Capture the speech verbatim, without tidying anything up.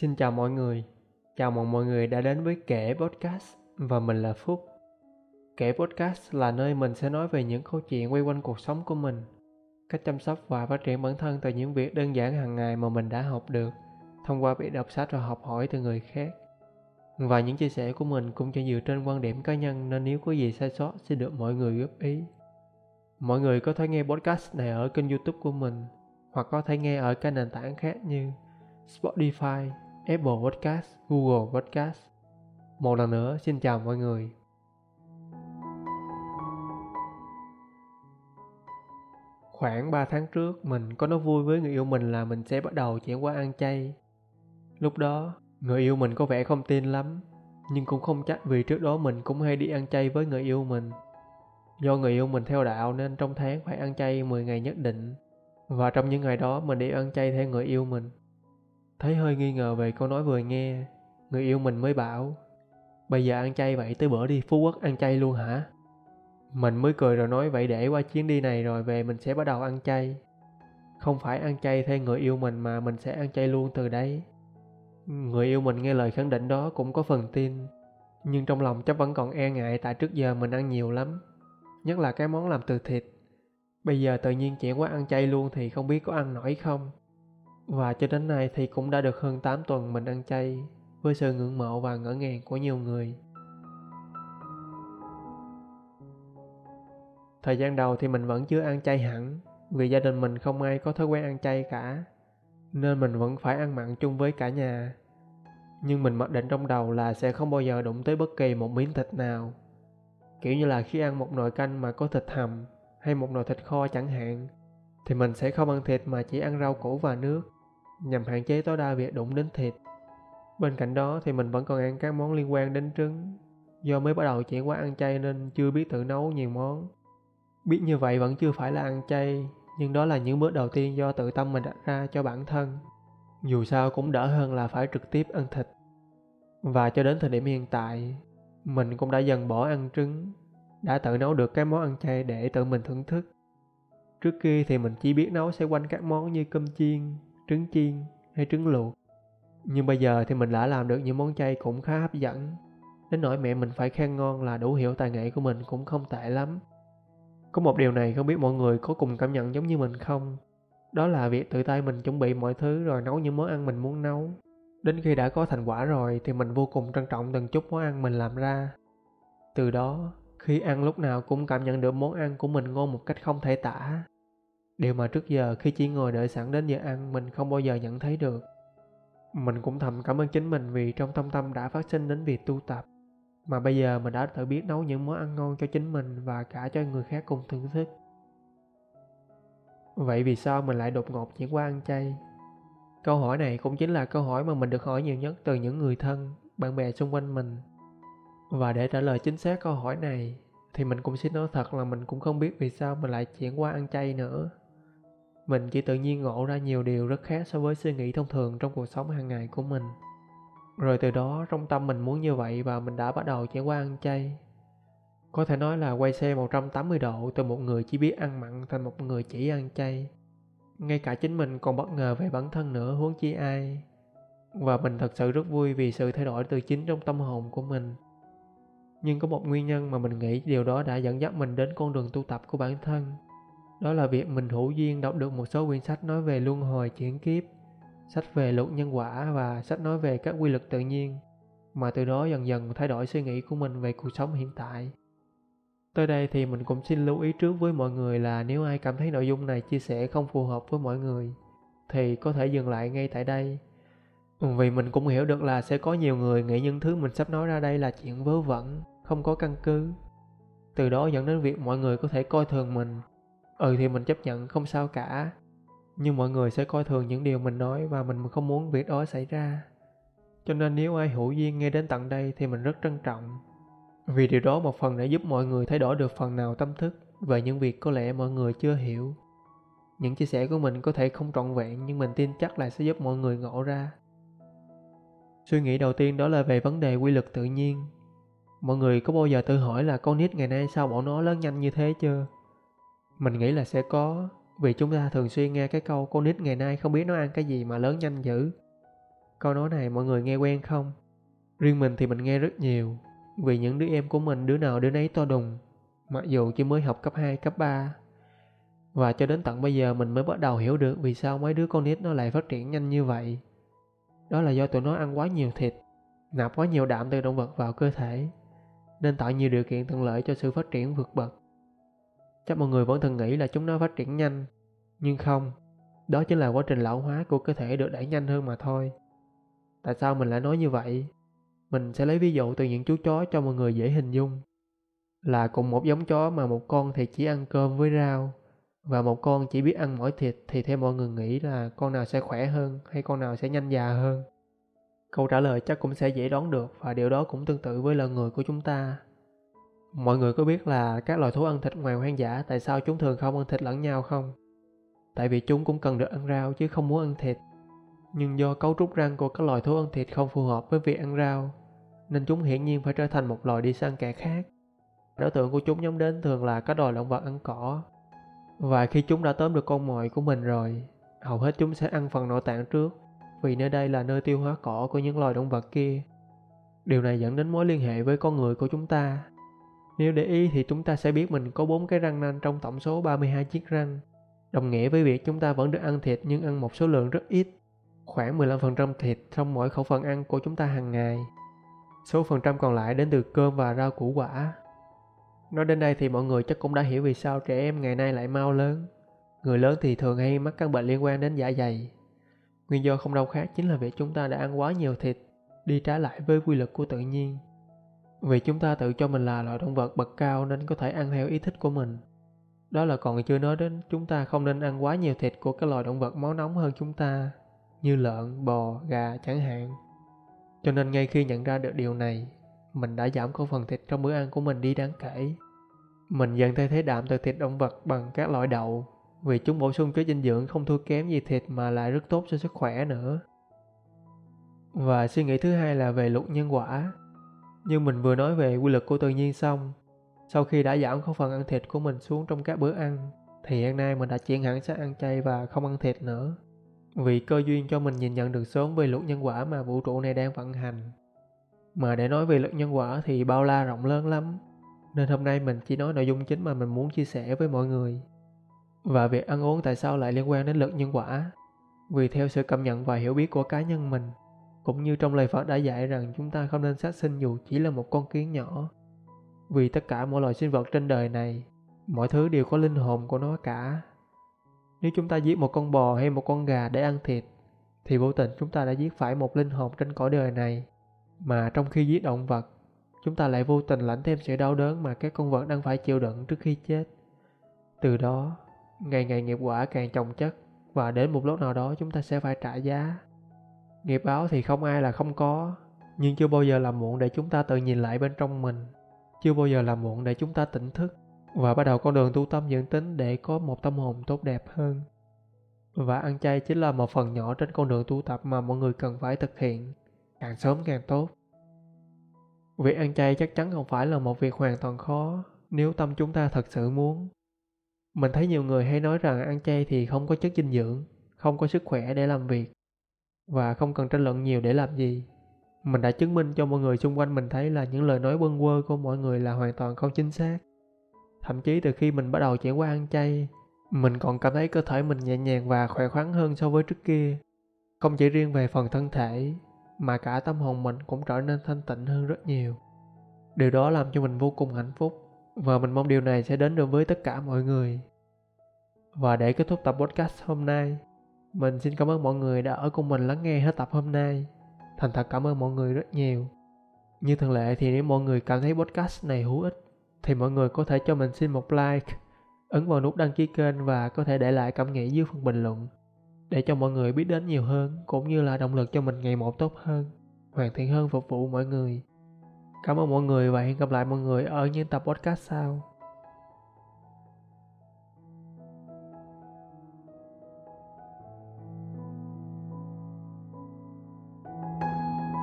Xin chào mọi người, chào mừng mọi người đã đến với Kể Podcast và mình là Phúc. Kể Podcast là nơi mình sẽ nói về những câu chuyện quay quanh cuộc sống của mình, cách chăm sóc và phát triển bản thân từ những việc đơn giản hàng ngày mà mình đã học được thông qua việc đọc sách và học hỏi từ người khác. Và những chia sẻ của mình cũng sẽ dựa trên quan điểm cá nhân nên nếu có gì sai sót sẽ được mọi người góp ý. Mọi người có thể nghe podcast này ở kênh YouTube của mình hoặc có thể nghe ở các nền tảng khác như Spotify, Apple Podcast, Google Podcast. Một lần nữa, xin chào mọi người. Khoảng ba tháng trước, mình có nói vui với người yêu mình là mình sẽ bắt đầu chuyển qua ăn chay. Lúc đó, người yêu mình có vẻ không tin lắm, nhưng cũng không chắc vì trước đó mình cũng hay đi ăn chay với người yêu mình. Do người yêu mình theo đạo nên trong tháng phải ăn chay mười ngày nhất định, và trong những ngày đó mình đi ăn chay theo người yêu mình. Thấy hơi nghi ngờ về câu nói vừa nghe, người yêu mình mới bảo: "Bây giờ ăn chay vậy tới bữa đi Phú Quốc ăn chay luôn hả?" Mình mới cười rồi nói vậy để qua chuyến đi này rồi về mình sẽ bắt đầu ăn chay. Không phải ăn chay theo người yêu mình mà mình sẽ ăn chay luôn từ đấy. Người yêu mình nghe lời khẳng định đó cũng có phần tin, nhưng trong lòng chắc vẫn còn e ngại tại trước giờ mình ăn nhiều lắm, nhất là cái món làm từ thịt. Bây giờ tự nhiên chuyển qua ăn chay luôn thì không biết có ăn nổi không. Và cho đến nay thì cũng đã được hơn tám tuần mình ăn chay, với sự ngưỡng mộ và ngỡ ngàng của nhiều người. Thời gian đầu thì mình vẫn chưa ăn chay hẳn, vì gia đình mình không ai có thói quen ăn chay cả, nên mình vẫn phải ăn mặn chung với cả nhà. Nhưng mình mặc định trong đầu là sẽ không bao giờ đụng tới bất kỳ một miếng thịt nào. Kiểu như là khi ăn một nồi canh mà có thịt hầm, hay một nồi thịt kho chẳng hạn, thì mình sẽ không ăn thịt mà chỉ ăn rau củ và nước, nhằm hạn chế tối đa việc đụng đến thịt. Bên cạnh đó thì mình vẫn còn ăn các món liên quan đến trứng. Do mới bắt đầu chuyển qua ăn chay nên chưa biết tự nấu nhiều món. Biết như vậy vẫn chưa phải là ăn chay, nhưng đó là những bước đầu tiên do tự tâm mình đặt ra cho bản thân. Dù sao cũng đỡ hơn là phải trực tiếp ăn thịt. Và cho đến thời điểm hiện tại, mình cũng đã dần bỏ ăn trứng, đã tự nấu được cái món ăn chay để tự mình thưởng thức. Trước kia thì mình chỉ biết nấu xoay quanh các món như cơm chiên, trứng chiên hay trứng luộc. Nhưng bây giờ thì mình đã làm được những món chay cũng khá hấp dẫn, đến nỗi mẹ mình phải khen ngon là đủ hiểu tài nghệ của mình cũng không tệ lắm. Có một điều này không biết mọi người có cùng cảm nhận giống như mình không? Đó là việc tự tay mình chuẩn bị mọi thứ rồi nấu những món ăn mình muốn nấu. Đến khi đã có thành quả rồi thì mình vô cùng trân trọng từng chút món ăn mình làm ra. Từ đó, khi ăn lúc nào cũng cảm nhận được món ăn của mình ngon một cách không thể tả. Điều mà trước giờ khi chỉ ngồi đợi sẵn đến giờ ăn mình không bao giờ nhận thấy được. Mình cũng thầm cảm ơn chính mình vì trong thâm tâm đã phát sinh đến việc tu tập, mà bây giờ mình đã tự biết nấu những món ăn ngon cho chính mình và cả cho người khác cùng thưởng thức. Vậy vì sao mình lại đột ngột chuyển qua ăn chay? Câu hỏi này cũng chính là câu hỏi mà mình được hỏi nhiều nhất từ những người thân, bạn bè xung quanh mình. Và để trả lời chính xác câu hỏi này thì mình cũng xin nói thật là mình cũng không biết vì sao mình lại chuyển qua ăn chay nữa. Mình chỉ tự nhiên ngộ ra nhiều điều rất khác so với suy nghĩ thông thường trong cuộc sống hàng ngày của mình. Rồi từ đó trong tâm mình muốn như vậy và mình đã bắt đầu chuyển qua ăn chay. Có thể nói là quay xe một trăm tám mươi độ từ một người chỉ biết ăn mặn thành một người chỉ ăn chay. Ngay cả chính mình còn bất ngờ về bản thân nữa huống chi ai. Và mình thật sự rất vui vì sự thay đổi từ chính trong tâm hồn của mình. Nhưng có một nguyên nhân mà mình nghĩ điều đó đã dẫn dắt mình đến con đường tu tập của bản thân. Đó là việc mình hữu duyên đọc được một số quyển sách nói về luân hồi chuyển kiếp, sách về luật nhân quả và sách nói về các quy luật tự nhiên, mà từ đó dần dần thay đổi suy nghĩ của mình về cuộc sống hiện tại. Tới đây thì mình cũng xin lưu ý trước với mọi người là nếu ai cảm thấy nội dung này chia sẻ không phù hợp với mọi người, thì có thể dừng lại ngay tại đây. Vì mình cũng hiểu được là sẽ có nhiều người nghĩ những thứ mình sắp nói ra đây là chuyện vớ vẩn, không có căn cứ. Từ đó dẫn đến việc mọi người có thể coi thường mình. Ừ thì mình chấp nhận không sao cả. Nhưng mọi người sẽ coi thường những điều mình nói và mình không muốn việc đó xảy ra. Cho nên nếu ai hữu duyên nghe đến tận đây thì mình rất trân trọng. Vì điều đó một phần đã giúp mọi người thay đổi được phần nào tâm thức về những việc có lẽ mọi người chưa hiểu. Những chia sẻ của mình có thể không trọn vẹn nhưng mình tin chắc là sẽ giúp mọi người ngộ ra. Suy nghĩ đầu tiên đó là về vấn đề quy luật tự nhiên. Mọi người có bao giờ tự hỏi là con nít ngày nay sao bọn nó lớn nhanh như thế chưa? Mình nghĩ là sẽ có, vì chúng ta thường xuyên nghe cái câu con nít ngày nay không biết nó ăn cái gì mà lớn nhanh dữ. Câu nói này mọi người nghe quen không? Riêng mình thì mình nghe rất nhiều, vì những đứa em của mình đứa nào đứa nấy to đùng, mặc dù chỉ mới học cấp hai, cấp ba. Và cho đến tận bây giờ mình mới bắt đầu hiểu được vì sao mấy đứa con nít nó lại phát triển nhanh như vậy. Đó là do tụi nó ăn quá nhiều thịt, nạp quá nhiều đạm từ động vật vào cơ thể, nên tạo nhiều điều kiện thuận lợi cho sự phát triển vượt bậc. Chắc mọi người vẫn thường nghĩ là chúng nó phát triển nhanh, nhưng không, đó chính là quá trình lão hóa của cơ thể được đẩy nhanh hơn mà thôi. Tại sao mình lại nói như vậy? Mình sẽ lấy ví dụ từ những chú chó cho mọi người dễ hình dung. Là cùng một giống chó mà một con thì chỉ ăn cơm với rau, và một con chỉ biết ăn mỏi thịt, thì theo mọi người nghĩ là con nào sẽ khỏe hơn hay con nào sẽ nhanh già hơn? Câu trả lời chắc cũng sẽ dễ đoán được, và điều đó cũng tương tự với loài người của chúng ta. Mọi người có biết là các loài thú ăn thịt ngoài hoang dã tại sao chúng thường không ăn thịt lẫn nhau không? Tại vì chúng cũng cần được ăn rau chứ không muốn ăn thịt. Nhưng do cấu trúc răng của các loài thú ăn thịt không phù hợp với việc ăn rau, nên chúng hiển nhiên phải trở thành một loài đi săn kẻ khác. Đối tượng của chúng nhắm đến thường là các loài động vật ăn cỏ. Và khi chúng đã tóm được con mồi của mình rồi, hầu hết chúng sẽ ăn phần nội tạng trước, vì nơi đây là nơi tiêu hóa cỏ của những loài động vật kia. Điều này dẫn đến mối liên hệ với con người của chúng ta. Nếu để ý thì chúng ta sẽ biết mình có bốn cái răng nanh trong tổng số ba mươi hai chiếc răng, đồng nghĩa với việc chúng ta vẫn được ăn thịt nhưng ăn một số lượng rất ít, khoảng mười lăm phần trăm thịt trong mỗi khẩu phần ăn của chúng ta hàng ngày. Số phần trăm còn lại đến từ cơm và rau củ quả. Nói đến đây thì mọi người chắc cũng đã hiểu vì sao trẻ em ngày nay lại mau lớn. Người lớn thì thường hay mắc căn bệnh liên quan đến dạ dày. Nguyên do không đâu khác chính là việc chúng ta đã ăn quá nhiều thịt, đi trái lại với quy luật của tự nhiên. Vì chúng ta tự cho mình là loài động vật bậc cao nên có thể ăn theo ý thích của mình. Đó là còn chưa nói đến chúng ta không nên ăn quá nhiều thịt của các loài động vật máu nóng hơn chúng ta, như lợn, bò, gà chẳng hạn. Cho nên ngay khi nhận ra được điều này, mình đã giảm khẩu phần thịt trong bữa ăn của mình đi đáng kể. Mình dần thay thế đạm từ thịt động vật bằng các loại đậu, vì chúng bổ sung chất dinh dưỡng không thua kém gì thịt mà lại rất tốt cho sức khỏe nữa. Và suy nghĩ thứ hai là về luật nhân quả. Như mình vừa nói về quy luật của tự nhiên xong, sau khi đã giảm khẩu phần ăn thịt của mình xuống trong các bữa ăn, thì hiện nay mình đã chuyển hẳn sang ăn chay và không ăn thịt nữa. Vì cơ duyên cho mình nhìn nhận được sớm về luật nhân quả mà vũ trụ này đang vận hành. Mà để nói về luật nhân quả thì bao la rộng lớn lắm, nên hôm nay mình chỉ nói nội dung chính mà mình muốn chia sẻ với mọi người. Và việc ăn uống tại sao lại liên quan đến luật nhân quả? Vì theo sự cảm nhận và hiểu biết của cá nhân mình, cũng như trong lời Phật đã dạy rằng chúng ta không nên sát sinh dù chỉ là một con kiến nhỏ. Vì tất cả mọi loài sinh vật trên đời này, mọi thứ đều có linh hồn của nó cả. Nếu chúng ta giết một con bò hay một con gà để ăn thịt, thì vô tình chúng ta đã giết phải một linh hồn trên cõi đời này. Mà trong khi giết động vật, chúng ta lại vô tình lãnh thêm sự đau đớn mà các con vật đang phải chịu đựng trước khi chết. Từ đó, ngày ngày nghiệp quả càng chồng chất, và đến một lúc nào đó chúng ta sẽ phải trả giá. Nghiệp báo thì không ai là không có, nhưng chưa bao giờ là muộn để chúng ta tự nhìn lại bên trong mình. Chưa bao giờ là muộn để chúng ta tỉnh thức và bắt đầu con đường tu tâm dưỡng tính để có một tâm hồn tốt đẹp hơn. Và ăn chay chính là một phần nhỏ trên con đường tu tập mà mọi người cần phải thực hiện, càng sớm càng tốt. Việc ăn chay chắc chắn không phải là một việc hoàn toàn khó nếu tâm chúng ta thật sự muốn. Mình thấy nhiều người hay nói rằng ăn chay thì không có chất dinh dưỡng, không có sức khỏe để làm việc, và không cần tranh luận nhiều để làm gì. Mình đã chứng minh cho mọi người xung quanh mình thấy là những lời nói bâng quơ của mọi người là hoàn toàn không chính xác. Thậm chí từ khi mình bắt đầu chuyển qua ăn chay, mình còn cảm thấy cơ thể mình nhẹ nhàng và khỏe khoắn hơn so với trước kia. Không chỉ riêng về phần thân thể, mà cả tâm hồn mình cũng trở nên thanh tịnh hơn rất nhiều. Điều đó làm cho mình vô cùng hạnh phúc, và mình mong điều này sẽ đến được với tất cả mọi người. Và để kết thúc tập podcast hôm nay, mình xin cảm ơn mọi người đã ở cùng mình lắng nghe hết tập hôm nay. Thành thật cảm ơn mọi người rất nhiều. Như thường lệ thì nếu mọi người cảm thấy podcast này hữu ích, thì mọi người có thể cho mình xin một like, ấn vào nút đăng ký kênh và có thể để lại cảm nghĩ dưới phần bình luận, để cho mọi người biết đến nhiều hơn, cũng như là động lực cho mình ngày một tốt hơn, hoàn thiện hơn phục vụ mọi người. Cảm ơn mọi người và hẹn gặp lại mọi người ở những tập podcast sau.